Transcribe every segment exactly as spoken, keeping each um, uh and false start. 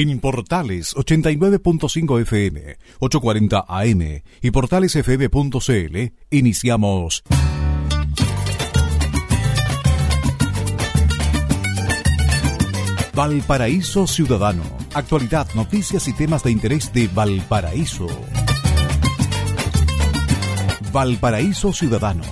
En Portales ochenta y nueve punto cinco F M, ochocientos cuarenta A M y portales f m punto c l, iniciamos. Valparaíso Ciudadano. Actualidad, noticias y temas de interés de Valparaíso. Valparaíso Ciudadano.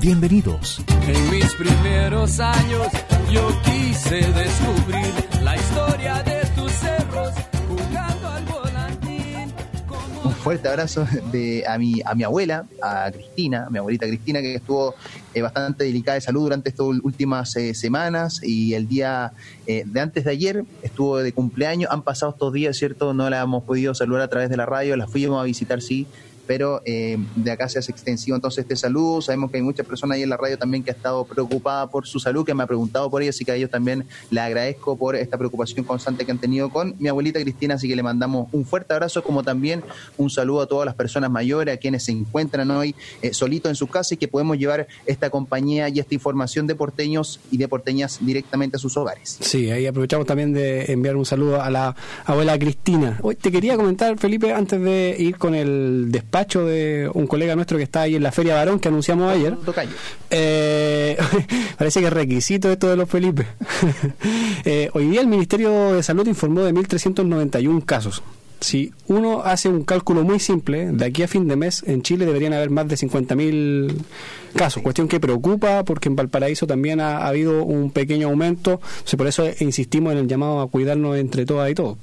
Bienvenidos. En mis primeros años yo quise descubrir la historia de tus cerros jugando al volantín. Como... Un fuerte abrazo de, a, mi, a mi abuela, a Cristina, a mi abuelita Cristina, que estuvo eh, bastante delicada de salud durante estas últimas eh, semanas, y el día eh, de antes de ayer estuvo de cumpleaños. Han pasado estos días, ¿cierto? No la hemos podido saludar a través de la radio, la fuimos a visitar, sí, pero eh, de acá se hace extensivo entonces este saludo. Sabemos que hay muchas personas ahí en la radio también que ha estado preocupada por su salud, que me ha preguntado por ella, así que a ellos también les agradezco por esta preocupación constante que han tenido con mi abuelita Cristina, así que le mandamos un fuerte abrazo, como también un saludo a todas las personas mayores, a quienes se encuentran hoy eh, solitos en sus casas, y que podemos llevar esta compañía y esta información de porteños y de porteñas directamente a sus hogares. Sí, ahí aprovechamos también de enviar un saludo a la abuela Cristina. Hoy te quería comentar, Felipe, antes de ir con el despacho de un colega nuestro que está ahí en la Feria Barón, que anunciamos ayer. Eh, parece que es requisito esto de los Felipe. eh, hoy día el Ministerio de Salud informó de mil trescientos noventa y uno casos. Si uno hace un cálculo muy simple, de aquí a fin de mes en Chile deberían haber más de cincuenta mil casos, cuestión que preocupa porque en Valparaíso también ha, ha habido un pequeño aumento. Entonces, por eso insistimos en el llamado a cuidarnos entre todas y todos.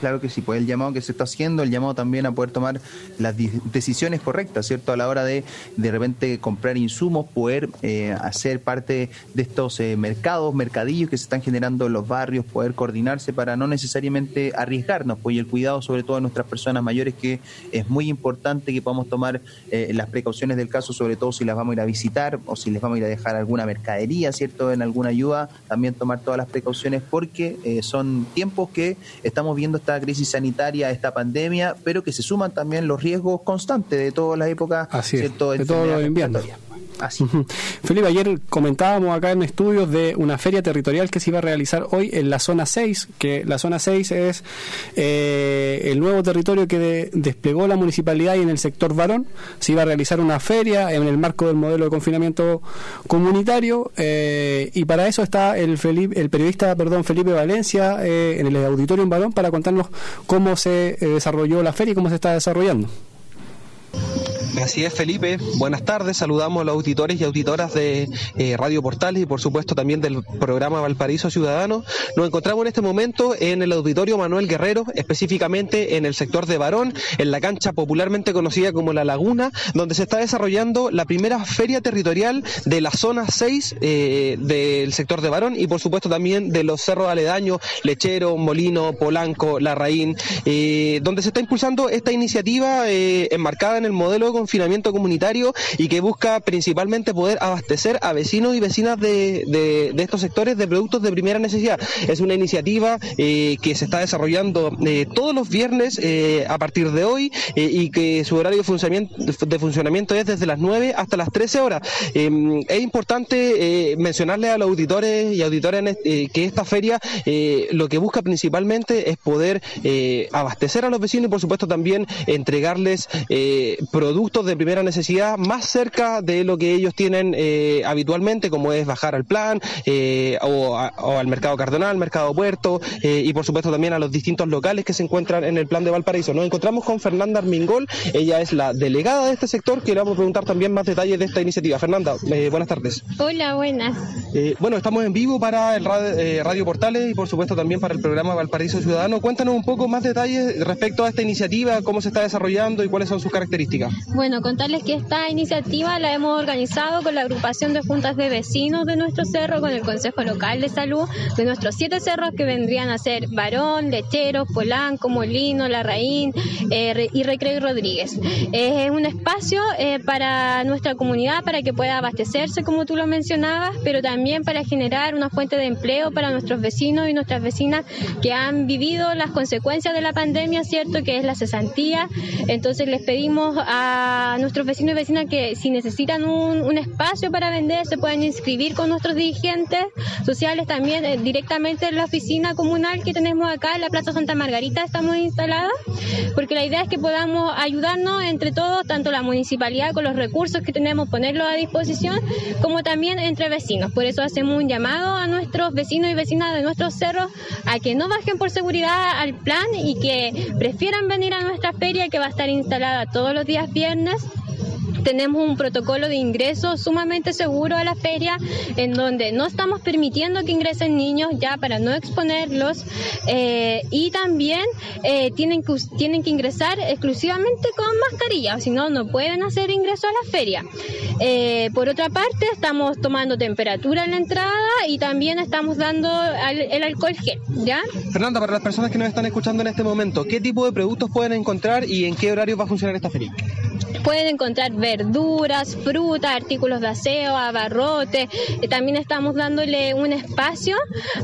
Claro que sí, pues el llamado que se está haciendo, el llamado también a poder tomar las decisiones correctas, ¿cierto? A la hora de de repente comprar insumos, poder eh, hacer parte de estos eh, mercados, mercadillos que se están generando en los barrios, poder coordinarse para no necesariamente arriesgarnos, pues, y el cuidado sobre todo de nuestras personas mayores, que es muy importante que podamos tomar eh, las precauciones del caso, sobre todo si las vamos a ir a visitar o si les vamos a ir a dejar alguna mercadería, ¿cierto? En alguna ayuda, también tomar todas las precauciones porque eh, son tiempos que estamos viendo esta crisis sanitaria, esta pandemia, pero que se suman también los riesgos constantes de todas las épocas, así es, ¿cierto? De todos los inviernos. Así. Felipe, ayer comentábamos acá en estudios de una feria territorial que se iba a realizar hoy en la zona seis, que la zona seis es eh, el nuevo territorio que de, desplegó la municipalidad, y en el sector Barón se iba a realizar una feria en el marco del modelo de confinamiento comunitario, eh, y para eso está el, Felipe, el periodista perdón, Felipe Valencia eh, en el auditorio en Barón para contarnos cómo se eh, desarrolló la feria y cómo se está desarrollando. Así es, Felipe. Buenas tardes. Saludamos a los auditores y auditoras de eh, Radio Portales y, por supuesto, también del programa Valparaíso Ciudadano. Nos encontramos en este momento en el Auditorio Manuel Guerrero, específicamente en el sector de Barón, en la cancha popularmente conocida como La Laguna, donde se está desarrollando la primera feria territorial de la zona seis eh, del sector de Barón y, por supuesto, también de los cerros aledaños, Lechero, Molino, Polanco, Larraín, eh, donde se está impulsando esta iniciativa eh, enmarcada en el modelo de confinamiento comunitario y que busca principalmente poder abastecer a vecinos y vecinas de, de, de estos sectores de productos de primera necesidad. Es una iniciativa eh, que se está desarrollando eh, todos los viernes eh, a partir de hoy eh, y que su horario de funcionamiento, de funcionamiento es desde las nueve hasta las trece horas. Eh, es importante eh, mencionarle a los auditores y auditoras eh, que esta feria eh, lo que busca principalmente es poder eh, abastecer a los vecinos y, por supuesto, también entregarles eh, productos de primera necesidad más cerca de lo que ellos tienen eh, habitualmente, como es bajar al plan eh, o, a, o al mercado Cardonal, mercado Puerto eh, y, por supuesto, también a los distintos locales que se encuentran en el plan de Valparaíso. Nos encontramos con Fernanda Armingol, ella es la delegada de este sector, que le vamos a preguntar también más detalles de esta iniciativa. Fernanda, eh, buenas tardes. Hola, buenas. Eh, bueno, estamos en vivo para el radio, eh, Radio Portales y, por supuesto, también para el programa Valparaíso Ciudadano. Cuéntanos un poco más detalles respecto a esta iniciativa, cómo se está desarrollando y cuáles son sus características. Bueno, contarles que esta iniciativa la hemos organizado con la agrupación de juntas de vecinos de nuestro cerro, con el Consejo Local de Salud de nuestros siete cerros, que vendrían a ser Barón, Lechero, Polanco, Molino, Larraín eh, y Recreo y Rodríguez. Eh, es un espacio eh, para nuestra comunidad, para que pueda abastecerse, como tú lo mencionabas, pero también para generar una fuente de empleo para nuestros vecinos y nuestras vecinas que han vivido las consecuencias de la pandemia, ¿cierto?, que es la cesantía. Entonces les pedimos a a nuestros vecinos y vecinas que si necesitan un, un espacio para vender, se pueden inscribir con nuestros dirigentes sociales también eh, directamente en la oficina comunal que tenemos acá en la Plaza Santa Margarita. Estamos instaladas porque la idea es que podamos ayudarnos entre todos, tanto la municipalidad con los recursos que tenemos, ponerlos a disposición, como también entre vecinos. Por eso hacemos un llamado a nuestros vecinos y vecinas de nuestros cerros a que no bajen por seguridad al plan y que prefieran venir a nuestra feria, que va a estar instalada todos los días viernes. Tenemos un protocolo de ingreso sumamente seguro a la feria, en donde no estamos permitiendo que ingresen niños ya para no exponerlos, eh, y también eh, tienen, que, tienen que ingresar exclusivamente con mascarilla, o si no, no pueden hacer ingreso a la feria. Eh, por otra parte, estamos tomando temperatura en la entrada y también estamos dando al, el alcohol gel, ¿ya? Fernanda, para las personas que nos están escuchando en este momento, ¿qué tipo de productos pueden encontrar y en qué horario va a funcionar esta feria? Pueden encontrar verduras, frutas, artículos de aseo, abarrotes. También estamos dándole un espacio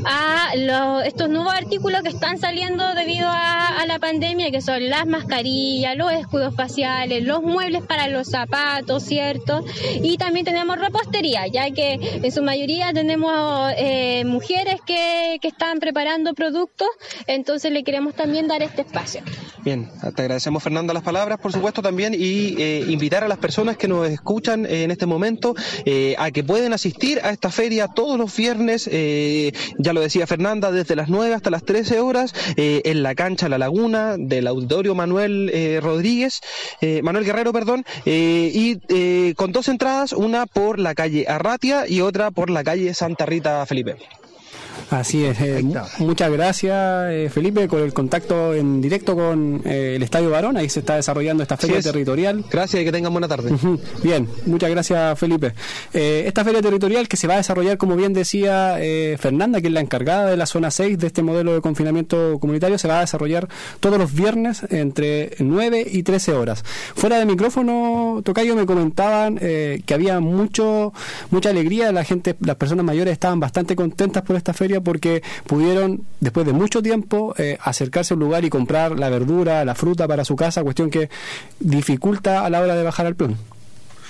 a los, estos nuevos artículos que están saliendo debido a, a la pandemia, que son las mascarillas, los escudos faciales, los muebles para los zapatos, ¿cierto? Y también tenemos repostería, ya que en su mayoría tenemos eh, mujeres que, que están preparando productos, entonces le queremos también dar este espacio. Bien, te agradecemos, Fernanda, las palabras, por supuesto, también, y eh, invitar a las personas que nos escuchan eh, en este momento eh, a que pueden asistir a esta feria todos los viernes, eh, ya lo decía Fernanda, desde las nueve hasta las trece horas, eh, en la cancha La Laguna del Auditorio Manuel eh, Rodríguez, eh, Manuel Guerrero, perdón, eh, y eh, con dos entradas, una por la calle Arratia y otra por la calle Santa Rita, Felipe. Así es, eh, muchas gracias eh, Felipe, con el contacto en directo con eh, el Estadio Barón, ahí se está desarrollando esta feria territorial. Gracias y que tengan buena tarde. Uh-huh. Bien, muchas gracias Felipe. Eh, esta feria territorial que se va a desarrollar, como bien decía eh, Fernanda, que es la encargada de la zona seis de este modelo de confinamiento comunitario, se va a desarrollar todos los viernes entre nueve y trece horas. Fuera de micrófono, Tocayo, me comentaban eh, que había mucho mucha alegría, la gente, las personas mayores estaban bastante contentas por esta feria, porque pudieron, después de mucho tiempo, eh, acercarse a un lugar y comprar la verdura, la fruta para su casa, cuestión que dificulta a la hora de bajar al plan.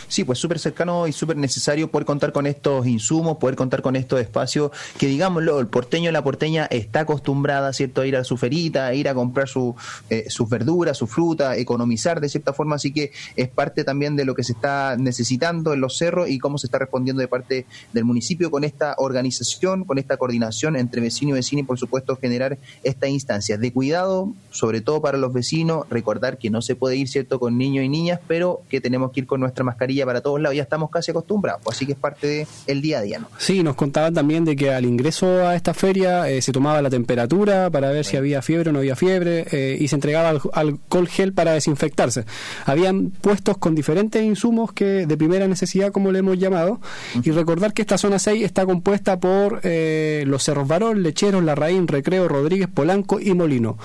Sí, pues súper cercano y súper necesario poder contar con estos insumos, poder contar con estos espacios que, digámoslo, el porteño o la porteña está acostumbrada, ¿cierto?, a ir a su ferita, a ir a comprar su, eh, sus verduras, su fruta, economizar de cierta forma, así que es parte también de lo que se está necesitando en los cerros y cómo se está respondiendo de parte del municipio con esta organización, con esta coordinación entre vecino y vecino y, por supuesto, generar estas instancias de cuidado, sobre todo para los vecinos, recordar que no se puede ir, ¿cierto?, con niños y niñas, pero que tenemos que ir con nuestra mascarilla para todos lados, ya estamos casi acostumbrados, así que es parte del día a día, ¿no? Sí, nos contaban también de que al ingreso a esta feria eh, se tomaba la temperatura para ver, sí, si había fiebre o no había fiebre, eh, y se entregaba al- alcohol gel para desinfectarse. Habían puestos con diferentes insumos que de primera necesidad, como le hemos llamado, uh-huh. Y recordar que esta zona seis está compuesta por eh, los Cerros Barón, Lecheros, Larraín, Recreo, Rodríguez, Polanco y Molino.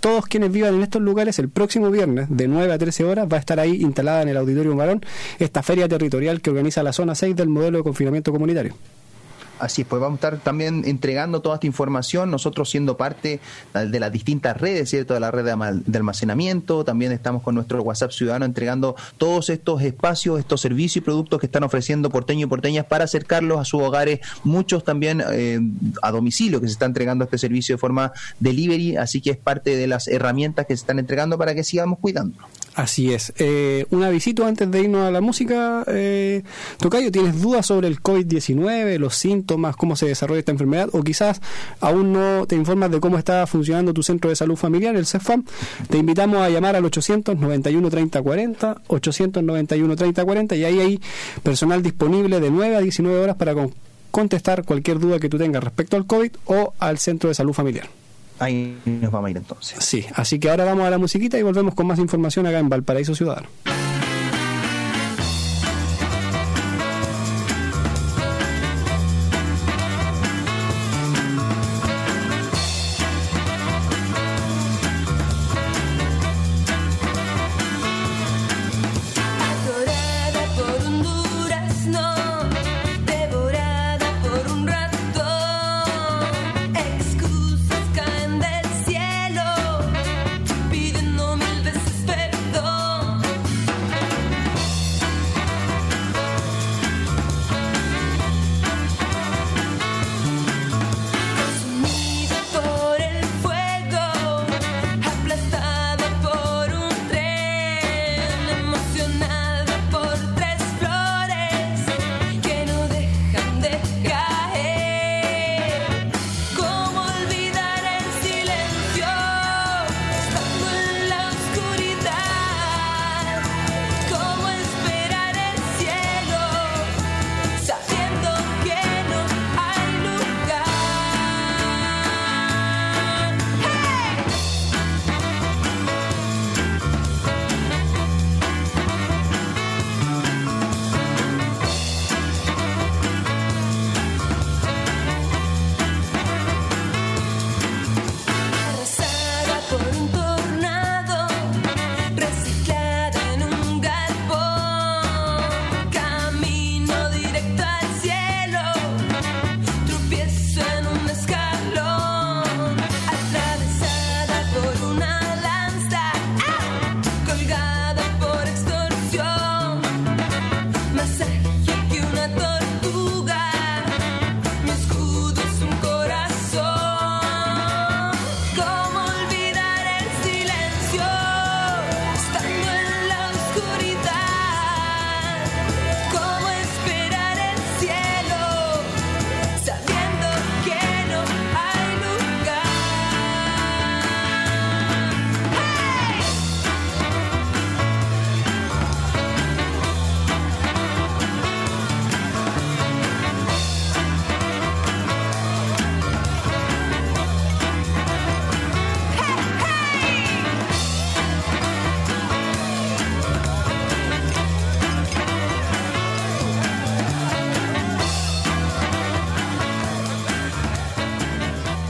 Todos quienes vivan en estos lugares, el próximo viernes de nueve a trece horas va a estar ahí instalada en el Auditorio Barón esta feria territorial que organiza la zona seis del modelo de confinamiento comunitario. Así es, pues vamos a estar también entregando toda esta información, nosotros siendo parte de las distintas redes, ¿cierto?, de la red de almacenamiento, también estamos con nuestro WhatsApp Ciudadano entregando todos estos espacios, estos servicios y productos que están ofreciendo porteños y porteñas para acercarlos a sus hogares, muchos también eh, a domicilio, que se está entregando este servicio de forma delivery, así que es parte de las herramientas que se están entregando para que sigamos cuidándonos. Así es, eh, un avisito antes de irnos a la música, eh, Tocayo, ¿tienes dudas sobre el COVID diecinueve, los síntomas, cómo se desarrolla esta enfermedad, o quizás aún no te informas de cómo está funcionando tu centro de salud familiar, el CEFAM? Te invitamos a llamar al ochocientos noventa y uno treinta cuarenta, ochocientos noventa y uno treinta cuarenta, y ahí hay personal disponible de nueve a diecinueve horas para con- contestar cualquier duda que tú tengas respecto al COVID o al centro de salud familiar. Ahí nos vamos a ir entonces. Sí, así que ahora vamos a la musiquita y volvemos con más información acá en Valparaíso Ciudadano.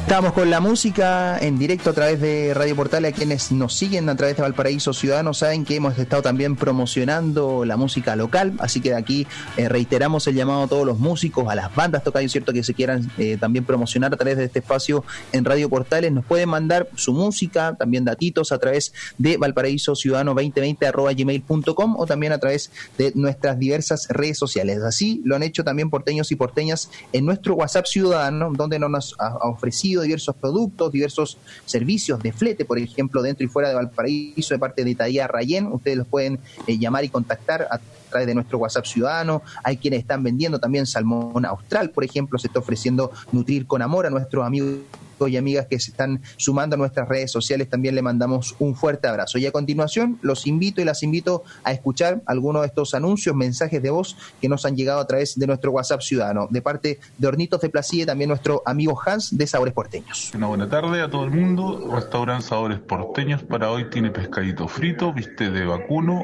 Estamos con la música en directo a través de Radio Portales. A quienes nos siguen a través de Valparaíso Ciudadano saben que hemos estado también promocionando la música local, así que de aquí eh, reiteramos el llamado a todos los músicos, a las bandas tocayos, ¿cierto?, que se quieran eh, también promocionar a través de este espacio en Radio Portales. Nos pueden mandar su música, también datitos a través de Valparaíso Ciudadano veinte veinte arroba gmail punto com o también a través de nuestras diversas redes sociales. Así lo han hecho también porteños y porteñas en nuestro WhatsApp ciudadano, donde nos ha ofrecido diversos productos, diversos servicios de flete, por ejemplo, dentro y fuera de Valparaíso, de parte de Itaía Rayén. Ustedes los pueden eh, llamar y contactar a través de nuestro WhatsApp ciudadano. Hay quienes están vendiendo también salmón austral, por ejemplo. Se está ofreciendo Nutrir con Amor a nuestros amigos y amigas que se están sumando a nuestras redes sociales. También le mandamos un fuerte abrazo. Y a continuación los invito y las invito a escuchar algunos de estos anuncios, mensajes de voz que nos han llegado a través de nuestro WhatsApp ciudadano, de parte de Hornitos de Placía y también nuestro amigo Hans de Sabores Porteños. Una buena tarde a todo el mundo. Restaurante Sabores Porteños para hoy tiene pescadito frito, bistec de vacuno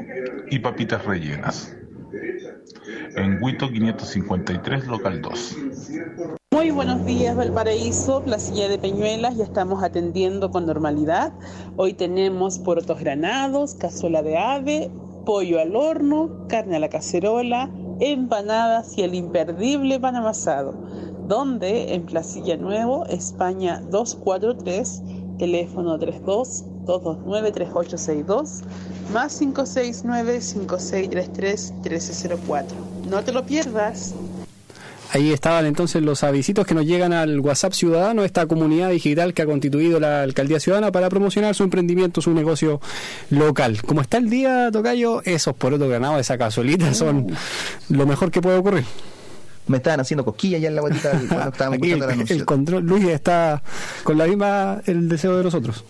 y papitas rellenas. En Huito quinientos cincuenta y tres, local dos. Muy buenos días, Valparaíso, Placilla de Peñuelas. Ya estamos atendiendo con normalidad. Hoy tenemos porotos granados, cazuela de ave, pollo al horno, carne a la cacerola, empanadas y el imperdible pan amasado. Donde en Placilla Nuevo, España doscientos cuarenta y tres, teléfono treinta y dos, dos dos nueve, tres ocho seis dos, más cinco seis nueve, cinco seis tres tres, uno tres cero cuatro. No te lo pierdas. Ahí estaban entonces los avisitos que nos llegan al WhatsApp Ciudadano, esta comunidad digital que ha constituido la Alcaldía Ciudadana para promocionar su emprendimiento, su negocio local. Como está el día, tocayo, esos porotos granados, esa cazuelita son lo mejor que puede ocurrir. Me estaban haciendo cosquillas ya en la guatita cuando estábamos escuchando el anuncio. El control, Luis, está con la misma el deseo de nosotros.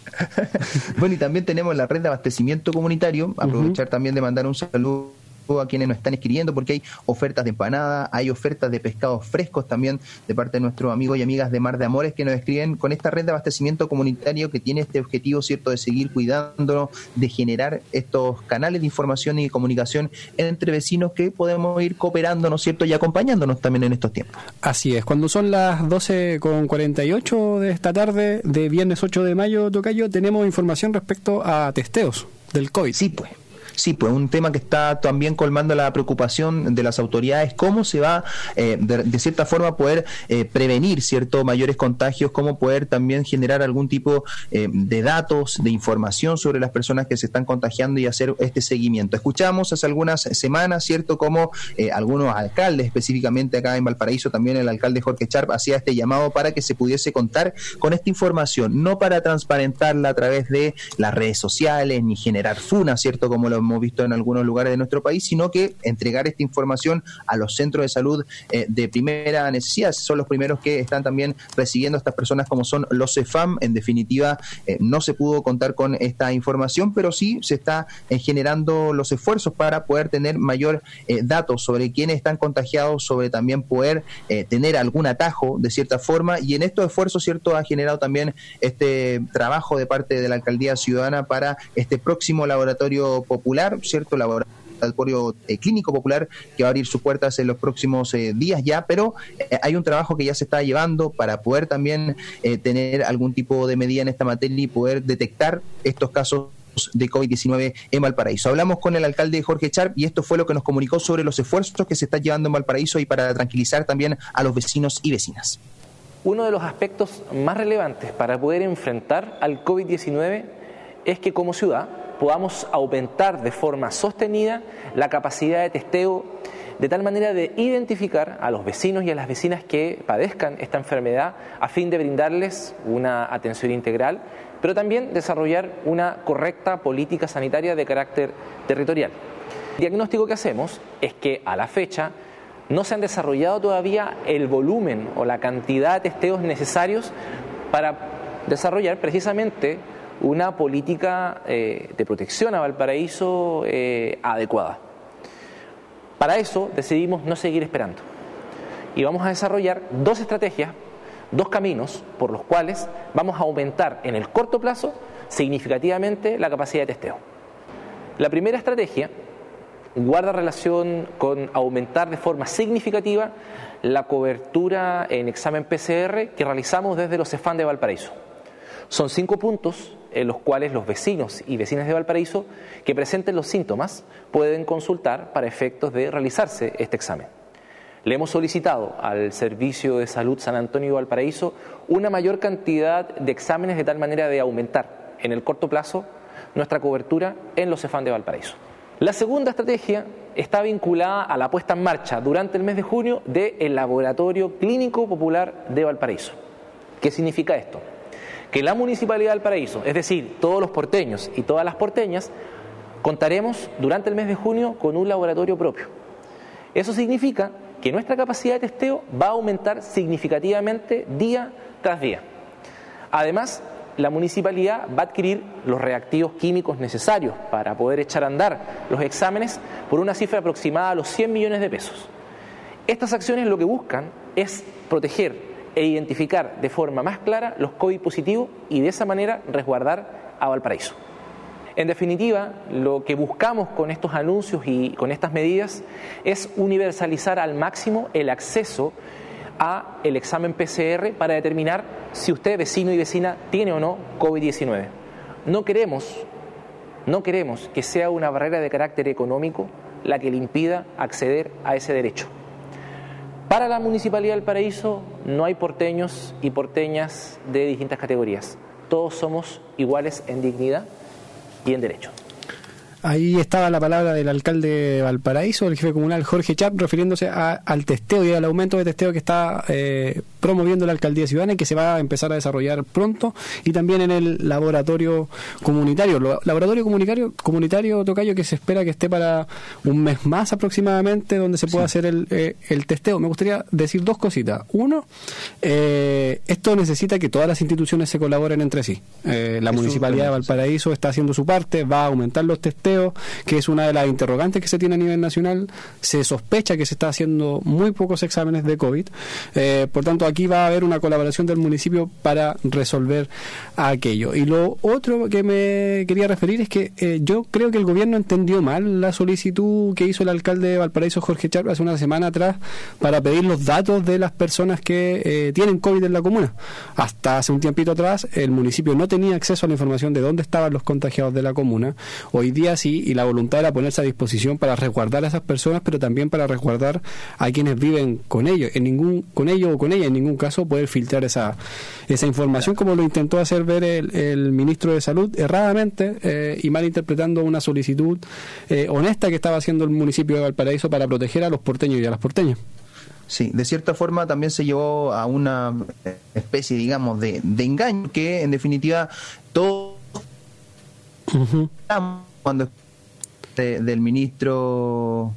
Bueno, y también tenemos la red de abastecimiento comunitario. Aprovechar uh-huh. también de mandar un saludo a quienes nos están escribiendo, porque hay ofertas de empanada, hay ofertas de pescados frescos también de parte de nuestros amigos y amigas de Mar de Amores que nos escriben con esta red de abastecimiento comunitario que tiene este objetivo, cierto, de seguir cuidándonos, de generar estos canales de información y de comunicación entre vecinos que podemos ir cooperándonos, cierto, y acompañándonos también en estos tiempos. Así es, cuando son las doce con cuarenta y ocho de esta tarde de viernes ocho de mayo, tocayo, tenemos información respecto a testeos del COVID. Sí, pues. Sí, pues un tema que está también colmando la preocupación de las autoridades, cómo se va eh, de, de cierta forma poder eh, prevenir, cierto, mayores contagios, cómo poder también generar algún tipo eh, de datos, de información sobre las personas que se están contagiando y hacer este seguimiento. Escuchamos hace algunas semanas, cierto, cómo eh, algunos alcaldes, específicamente acá en Valparaíso, también el alcalde Jorge Sharp hacía este llamado para que se pudiese contar con esta información, no para transparentarla a través de las redes sociales ni generar funas, cierto, como lo hemos visto en algunos lugares de nuestro país, sino que entregar esta información a los centros de salud eh, de primera necesidad. Son los primeros que están también recibiendo a estas personas, como son los CEFAM. En definitiva, eh, no se pudo contar con esta información, pero sí se está eh, generando los esfuerzos para poder tener mayor eh, datos sobre quiénes están contagiados, sobre también poder eh, tener algún atajo de cierta forma, y en estos esfuerzos, cierto, ha generado también este trabajo de parte de la Alcaldía Ciudadana para este próximo laboratorio popular, cierto, laboratorio eh, clínico popular que va a abrir sus puertas en los próximos eh, días ya, pero eh, hay un trabajo que ya se está llevando para poder también eh, tener algún tipo de medida en esta materia y poder detectar estos casos de COVID diecinueve en Valparaíso. Hablamos con el alcalde Jorge Sharp y esto fue lo que nos comunicó sobre los esfuerzos que se están llevando en Valparaíso y para tranquilizar también a los vecinos y vecinas. Uno de los aspectos más relevantes para poder enfrentar al COVID diecinueve es que como ciudad podamos aumentar de forma sostenida la capacidad de testeo, de tal manera de identificar a los vecinos y a las vecinas que padezcan esta enfermedad, a fin de brindarles una atención integral, pero también desarrollar una correcta política sanitaria de carácter territorial. El diagnóstico que hacemos es que a la fecha no se han desarrollado todavía el volumen o la cantidad de testeos necesarios para desarrollar precisamente una política eh, de protección a Valparaíso eh, adecuada. Para eso decidimos no seguir esperando y vamos a desarrollar dos estrategias, dos caminos por los cuales vamos a aumentar en el corto plazo significativamente la capacidad de testeo. La primera estrategia guarda relación con aumentar de forma significativa la cobertura en examen P C R que realizamos desde los CEFAM de Valparaíso. Son cinco puntos en los cuales los vecinos y vecinas de Valparaíso que presenten los síntomas pueden consultar para efectos de realizarse este examen. Le hemos solicitado al Servicio de Salud San Antonio y Valparaíso una mayor cantidad de exámenes de tal manera de aumentar en el corto plazo nuestra cobertura en los CEFAM de Valparaíso. La segunda estrategia está vinculada a la puesta en marcha durante el mes de junio del Laboratorio Clínico Popular de Valparaíso. ¿Qué significa esto? Que la Municipalidad de Valparaíso, es decir, todos los porteños y todas las porteñas, contaremos durante el mes de junio con un laboratorio propio. Eso significa que nuestra capacidad de testeo va a aumentar significativamente día tras día. Además, la municipalidad va a adquirir los reactivos químicos necesarios para poder echar a andar los exámenes por una cifra aproximada a los cien millones de pesos. Estas acciones lo que buscan es proteger e identificar de forma más clara los COVID positivos y de esa manera resguardar a Valparaíso. En definitiva, lo que buscamos con estos anuncios y con estas medidas es universalizar al máximo el acceso a el examen P C R para determinar si usted, vecino y vecina, tiene o no COVID diecinueve. No queremos, no queremos que sea una barrera de carácter económico la que le impida acceder a ese derecho. Para la Municipalidad de Valparaíso no hay porteños y porteñas de distintas categorías. Todos somos iguales en dignidad y en derecho. Ahí estaba la palabra del alcalde de Valparaíso, el jefe comunal Jorge Sharp, refiriéndose a, al testeo y al aumento de testeo que está eh, promoviendo la alcaldía ciudadana y que se va a empezar a desarrollar pronto, y también en el laboratorio comunitario. Lo, laboratorio comunitario, comunitario Tocayo, que se espera que esté para un mes más aproximadamente, donde se pueda sí. hacer el, eh, el testeo. Me gustaría decir dos cositas. Uno, eh, esto necesita que todas las instituciones se colaboren entre sí. Eh, la es Municipalidad de Valparaíso está haciendo su parte, va a aumentar los testeos, que es una de las interrogantes que se tiene a nivel nacional. Se sospecha que se está haciendo muy pocos exámenes de COVID, eh, por tanto aquí va a haber una colaboración del municipio para resolver aquello. Y lo otro que me quería referir es que eh, yo creo que el gobierno entendió mal la solicitud que hizo el alcalde de Valparaíso, Jorge Sharp, hace una semana atrás para pedir los datos de las personas que eh, tienen COVID en la comuna. Hasta hace un tiempito atrás el municipio no tenía acceso a la información de dónde estaban los contagiados de la comuna. Hoy día y la voluntad era ponerse a disposición para resguardar a esas personas, pero también para resguardar a quienes viven con ellos, en ningún, con ellos o con ella, en ningún caso poder filtrar esa esa información, como lo intentó hacer ver el, el ministro de Salud erradamente eh, y malinterpretando una solicitud eh, honesta que estaba haciendo el municipio de Valparaíso para proteger a los porteños y a las porteñas. Sí, de cierta forma también se llevó a una especie, digamos, de, de engaño, que en definitiva todos uh-huh. cuando de, del ministro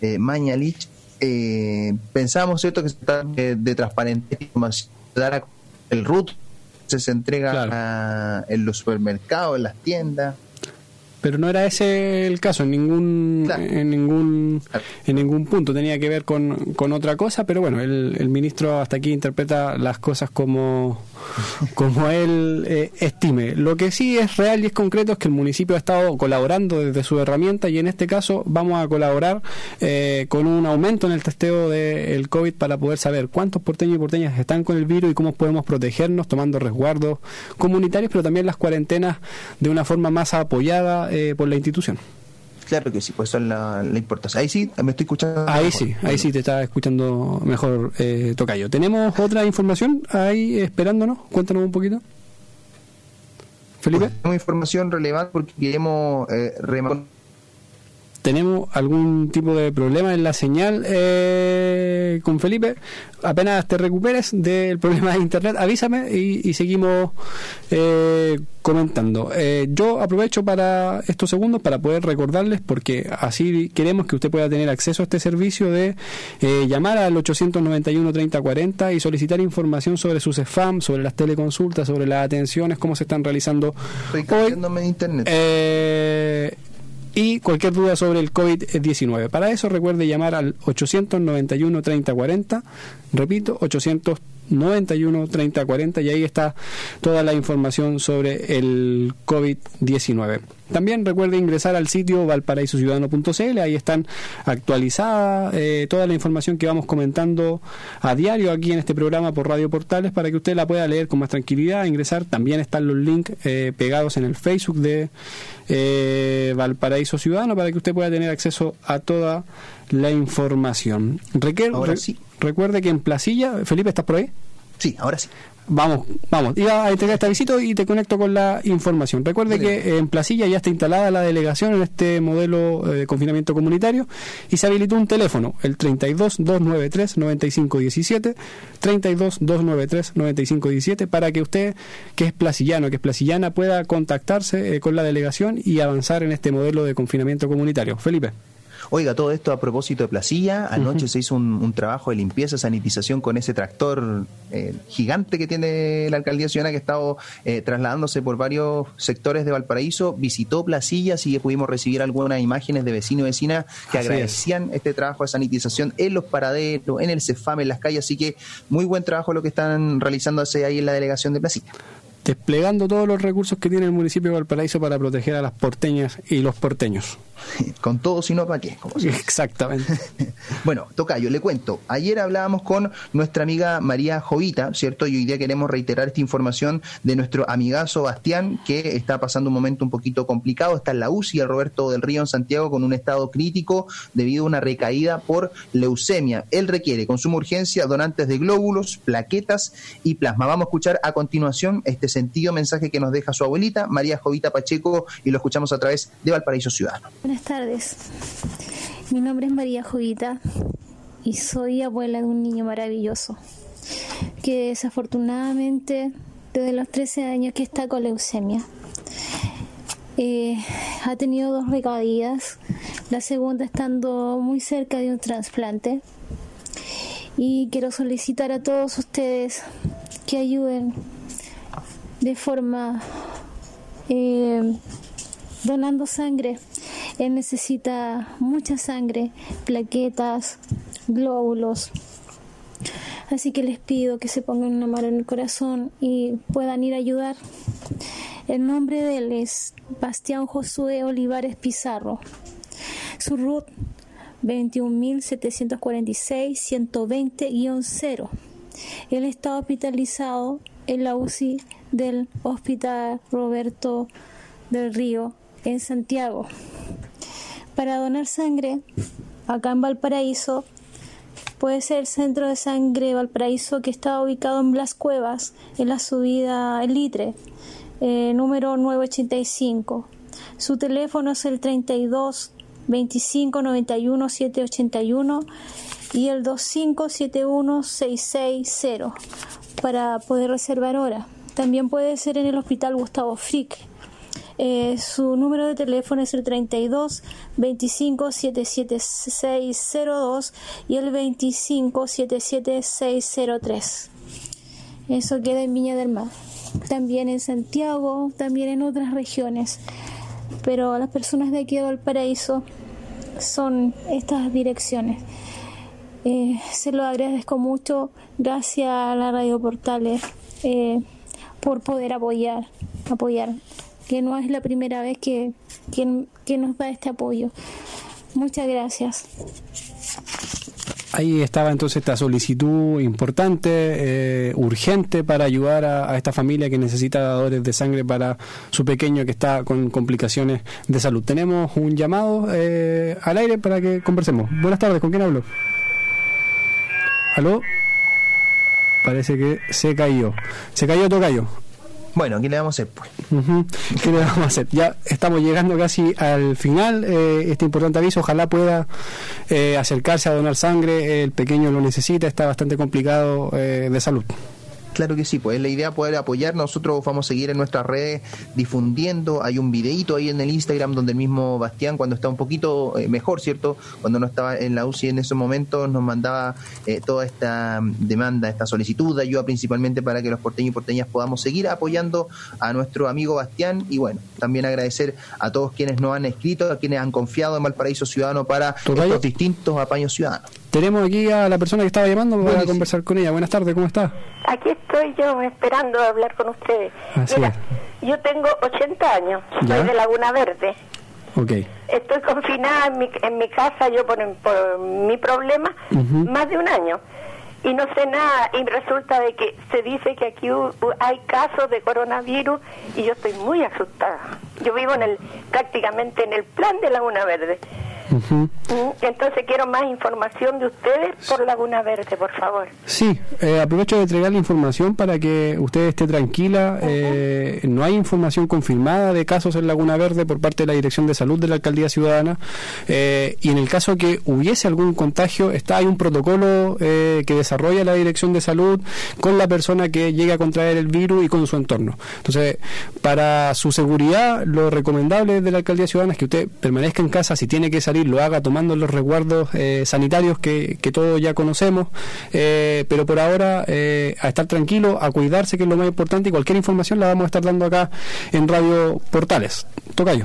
eh, Mañalich, eh, pensamos, ¿cierto?, que se trata de, de transparente información, dar el ruto que se entrega claro. a, en los supermercados, en las tiendas. Pero no era ese el caso en ningún claro. en ningún claro. en ningún punto, tenía que ver con, con otra cosa, pero bueno, el, el ministro hasta aquí interpreta las cosas como como él eh, estime. Lo que sí es real y es concreto es que el municipio ha estado colaborando desde su herramienta, y en este caso vamos a colaborar eh, con un aumento en el testeo del COVID para poder saber cuántos porteños y porteñas están con el virus y cómo podemos protegernos tomando resguardos comunitarios, pero también las cuarentenas de una forma más apoyada eh, por la institución. Claro que sí, pues son la, la importancia. Ahí sí, me estoy escuchando. Ahí mejor. sí, ahí bueno. sí te está escuchando mejor, eh, Tocayo. ¿Tenemos otra información ahí esperándonos? Cuéntanos un poquito. Felipe. Pues, tenemos información relevante porque queremos eh, remarcar. Tenemos algún tipo de problema en la señal eh, con Felipe. Apenas te recuperes del problema de internet, avísame y, y seguimos eh, comentando. Eh, yo aprovecho para estos segundos para poder recordarles, porque así queremos que usted pueda tener acceso a este servicio, de eh, llamar al ochocientos noventa y uno, treinta cuarenta y solicitar información sobre sus spam, sobre las teleconsultas, sobre las atenciones, cómo se están realizando. Estoy cambiándome de internet. Eh, Y cualquier duda sobre el COVID diecinueve. Para eso recuerde llamar al ochocientos noventa y uno, treinta cuarenta. Repito, ochocientos noventa y uno, treinta cuarenta. Y ahí está toda la información sobre el COVID diecinueve. También recuerde ingresar al sitio valparaíso ciudadano punto c l, ahí están actualizada eh, toda la información que vamos comentando a diario aquí en este programa por Radio Portales, para que usted la pueda leer con más tranquilidad, ingresar. También están los links eh, pegados en el Facebook de eh, Valparaíso Ciudadano, para que usted pueda tener acceso a toda la información. Requer, ahora re, sí. Recuerde que en Placilla, Felipe, ¿estás por ahí? Sí, ahora sí. Vamos, vamos, iba a entregar este avisito y te conecto con la información. Recuerde Vale. que en Placilla ya está instalada la delegación en este modelo de confinamiento comunitario y se habilitó un teléfono, el treinta y dos, doscientos noventa y tres, noventa y cinco diecisiete, treinta y dos, doscientos noventa y tres, noventa y cinco diecisiete, para que usted, que es placillano, que es placillana, pueda contactarse eh, con la delegación y avanzar en este modelo de confinamiento comunitario. Felipe. Oiga, todo esto a propósito de Placilla, anoche uh-huh. se hizo un, un trabajo de limpieza, sanitización con ese tractor eh, gigante que tiene la alcaldía ciudadana, que ha estado eh, trasladándose por varios sectores de Valparaíso, visitó Placilla, así que pudimos recibir algunas imágenes de vecinos y vecinas que así agradecían es. este trabajo de sanitización en los paraderos, en el Cefam, en las calles, así que muy buen trabajo lo que están realizando ahí en la delegación de Placilla. Desplegando todos los recursos que tiene el municipio de Valparaíso para proteger a las porteñas y los porteños. Con todo, si no, ¿para qué? Como Exactamente. Bueno, tocayo, le cuento. Ayer hablábamos con nuestra amiga María Jovita, ¿cierto? Y hoy día queremos reiterar esta información de nuestro amigazo Bastián, que está pasando un momento un poquito complicado. Está en la U C I, el Roberto del Río en Santiago, con un estado crítico debido a una recaída por leucemia. Él requiere, con suma urgencia, donantes de glóbulos, plaquetas y plasma. Vamos a escuchar a continuación este sentido mensaje que nos deja su abuelita, María Jovita Pacheco, y lo escuchamos a través de Valparaíso Ciudadano. Buenas tardes, mi nombre es María Jovita y soy abuela de un niño maravilloso que desafortunadamente desde los trece años que está con leucemia. Eh, ha tenido dos recaídas, la segunda estando muy cerca de un trasplante, y quiero solicitar a todos ustedes que ayuden de forma eh, donando sangre. Él necesita mucha sangre, plaquetas, glóbulos. Así que les pido que se pongan una mano en el corazón y puedan ir a ayudar. El nombre de él es Bastián Josué Olivares Pizarro. Su R U T veintiún mil setecientos cuarenta y seis, ciento veinte guion cero. Él está hospitalizado en la U C I del Hospital Roberto del Río en Santiago. Para donar sangre, acá en Valparaíso, puede ser el Centro de Sangre Valparaíso, que está ubicado en Blas Cuevas, en la subida El Litre, eh, número novecientos ochenta y cinco. Su teléfono es el treinta y dos, veinticinco, noventa y uno, setecientos ochenta y uno y el dos cinco siete uno seis seis cero para poder reservar hora. También puede ser en el Hospital Gustavo Fricke. Eh, su número de teléfono es el treinta y dos, veinticinco, setecientos setenta y seis, cero dos y el veinticinco, setecientos setenta y seis, cero tres. Eso queda en Viña del Mar. También en Santiago, también en otras regiones. Pero las personas de aquí de Valparaíso son estas direcciones. Eh, se lo agradezco mucho. Gracias a la Radio Portales eh, por poder apoyar, apoyar, que no es la primera vez que, que, que nos da este apoyo. Muchas gracias. Ahí estaba entonces esta solicitud importante, eh, urgente, para ayudar a, a esta familia que necesita dadores de sangre para su pequeño que está con complicaciones de salud. Tenemos un llamado eh, al aire para que conversemos. Buenas tardes, ¿con quién hablo? ¿Aló? Parece que se cayó. ¿Se cayó tocayo? Bueno, ¿qué le vamos a hacer, pues? Uh-huh. ¿Qué le vamos a hacer? Ya estamos llegando casi al final. Eh, este importante aviso, ojalá pueda eh, acercarse a donar sangre. El pequeño lo necesita, está bastante complicado eh, de salud. Claro que sí, pues es la idea poder apoyar. Nosotros vamos a seguir en nuestras redes difundiendo. Hay un videíto ahí en el Instagram donde el mismo Bastián, cuando está un poquito mejor, ¿cierto? Cuando no estaba en la U C I en esos momentos, nos mandaba eh, toda esta demanda, esta solicitud de ayuda, principalmente para que los porteños y porteñas podamos seguir apoyando a nuestro amigo Bastián. Y bueno, también agradecer a todos quienes nos han escrito, a quienes han confiado en Valparaíso Ciudadano para los distintos apaños ciudadanos. Tenemos aquí a la persona que estaba llamando para bueno, conversar sí. con ella. Buenas tardes, ¿cómo está? Aquí estoy yo esperando hablar con ustedes. Así Mira, es. Yo tengo ochenta años, ¿ya? Soy de Laguna Verde. Okay. Estoy confinada en mi, en mi casa, yo por, por mi problema, uh-huh, más de un año. Y no sé nada, y resulta de que se dice que aquí uh, hay casos de coronavirus y yo estoy muy asustada. Yo vivo en el prácticamente en el plan de Laguna Verde. Uh-huh. Entonces quiero más información de ustedes por Laguna Verde, por favor. Sí, eh, aprovecho de entregar la información para que usted esté tranquila. Uh-huh. eh, no hay información confirmada de casos en Laguna Verde por parte de la Dirección de Salud de la Alcaldía Ciudadana, eh, y en el caso que hubiese algún contagio, está hay un protocolo eh, que desarrolla la Dirección de Salud con la persona que llegue a contraer el virus y con su entorno. Entonces, para su seguridad, lo recomendable de la Alcaldía Ciudadana es que usted permanezca en casa. Si tiene que salir, lo haga tomando los resguardos eh, sanitarios que, que todos ya conocemos, eh, pero por ahora eh, a estar tranquilo, a cuidarse, que es lo más importante, y cualquier información la vamos a estar dando acá en Radio Portales. Tocayo.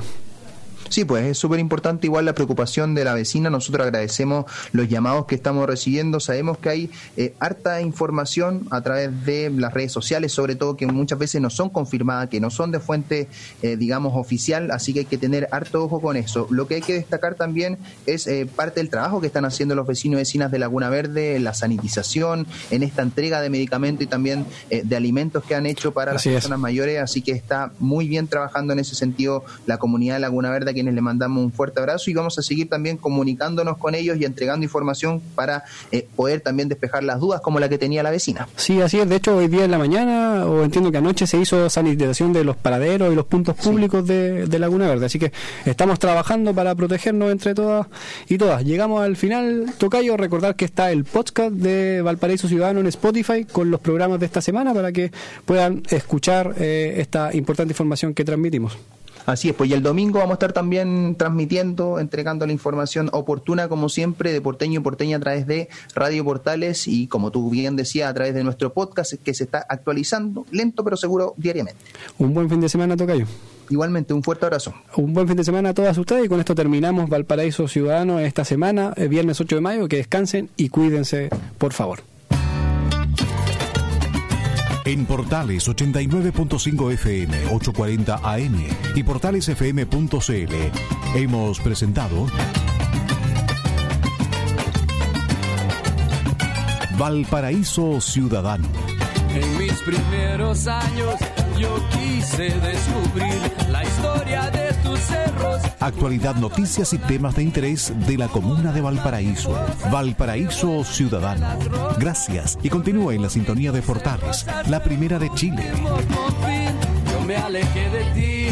Sí, pues es súper importante igual la preocupación de la vecina. Nosotros agradecemos los llamados que estamos recibiendo. Sabemos que hay eh, harta información a través de las redes sociales, sobre todo, que muchas veces no son confirmadas, que no son de fuente, eh, digamos, oficial, así que hay que tener harto ojo con eso. Lo que hay que destacar también es eh, parte del trabajo que están haciendo los vecinos y vecinas de Laguna Verde, la sanitización, en esta entrega de medicamentos y también eh, de alimentos que han hecho para así las personas es. mayores, así que está muy bien trabajando en ese sentido la comunidad de Laguna Verde, quienes le mandamos un fuerte abrazo, y vamos a seguir también comunicándonos con ellos y entregando información para eh, poder también despejar las dudas como la que tenía la vecina. Sí, así es. De hecho, hoy día en la mañana, o entiendo que anoche, se hizo sanitización de los paraderos y los puntos públicos, sí, de, de Laguna Verde, así que estamos trabajando para protegernos entre todas y todas. Llegamos al final, Tocayo. Recordar que está el podcast de Valparaíso Ciudadano en Spotify con los programas de esta semana para que puedan escuchar eh, esta importante información que transmitimos. Así es, pues, y el domingo vamos a estar también transmitiendo, entregando la información oportuna, como siempre, de porteño y porteña a través de Radio Portales y, como tú bien decías, a través de nuestro podcast, que se está actualizando, lento pero seguro, diariamente. Un buen fin de semana, Tocayo. Igualmente, un fuerte abrazo. Un buen fin de semana a todas ustedes, y con esto terminamos Valparaíso Ciudadano esta semana, el viernes ocho de mayo. Que descansen y cuídense, por favor. En Portales ochenta y nueve punto cinco F M, ochocientos cuarenta A M y portales f m punto c l hemos presentado Valparaíso Ciudadano. En mis primeros años yo quise descubrir la historia de tus cerros. Actualidad, noticias y temas de interés de la comuna de Valparaíso. Valparaíso Ciudadano. Gracias, y continúa en la sintonía de Portales, la primera de Chile. Yo me alejé de ti,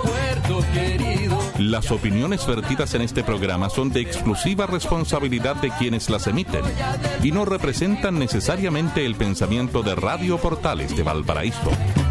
puerto querido. Las opiniones vertidas en este programa son de exclusiva responsabilidad de quienes las emiten y no representan necesariamente el pensamiento de Radio Portales de Valparaíso.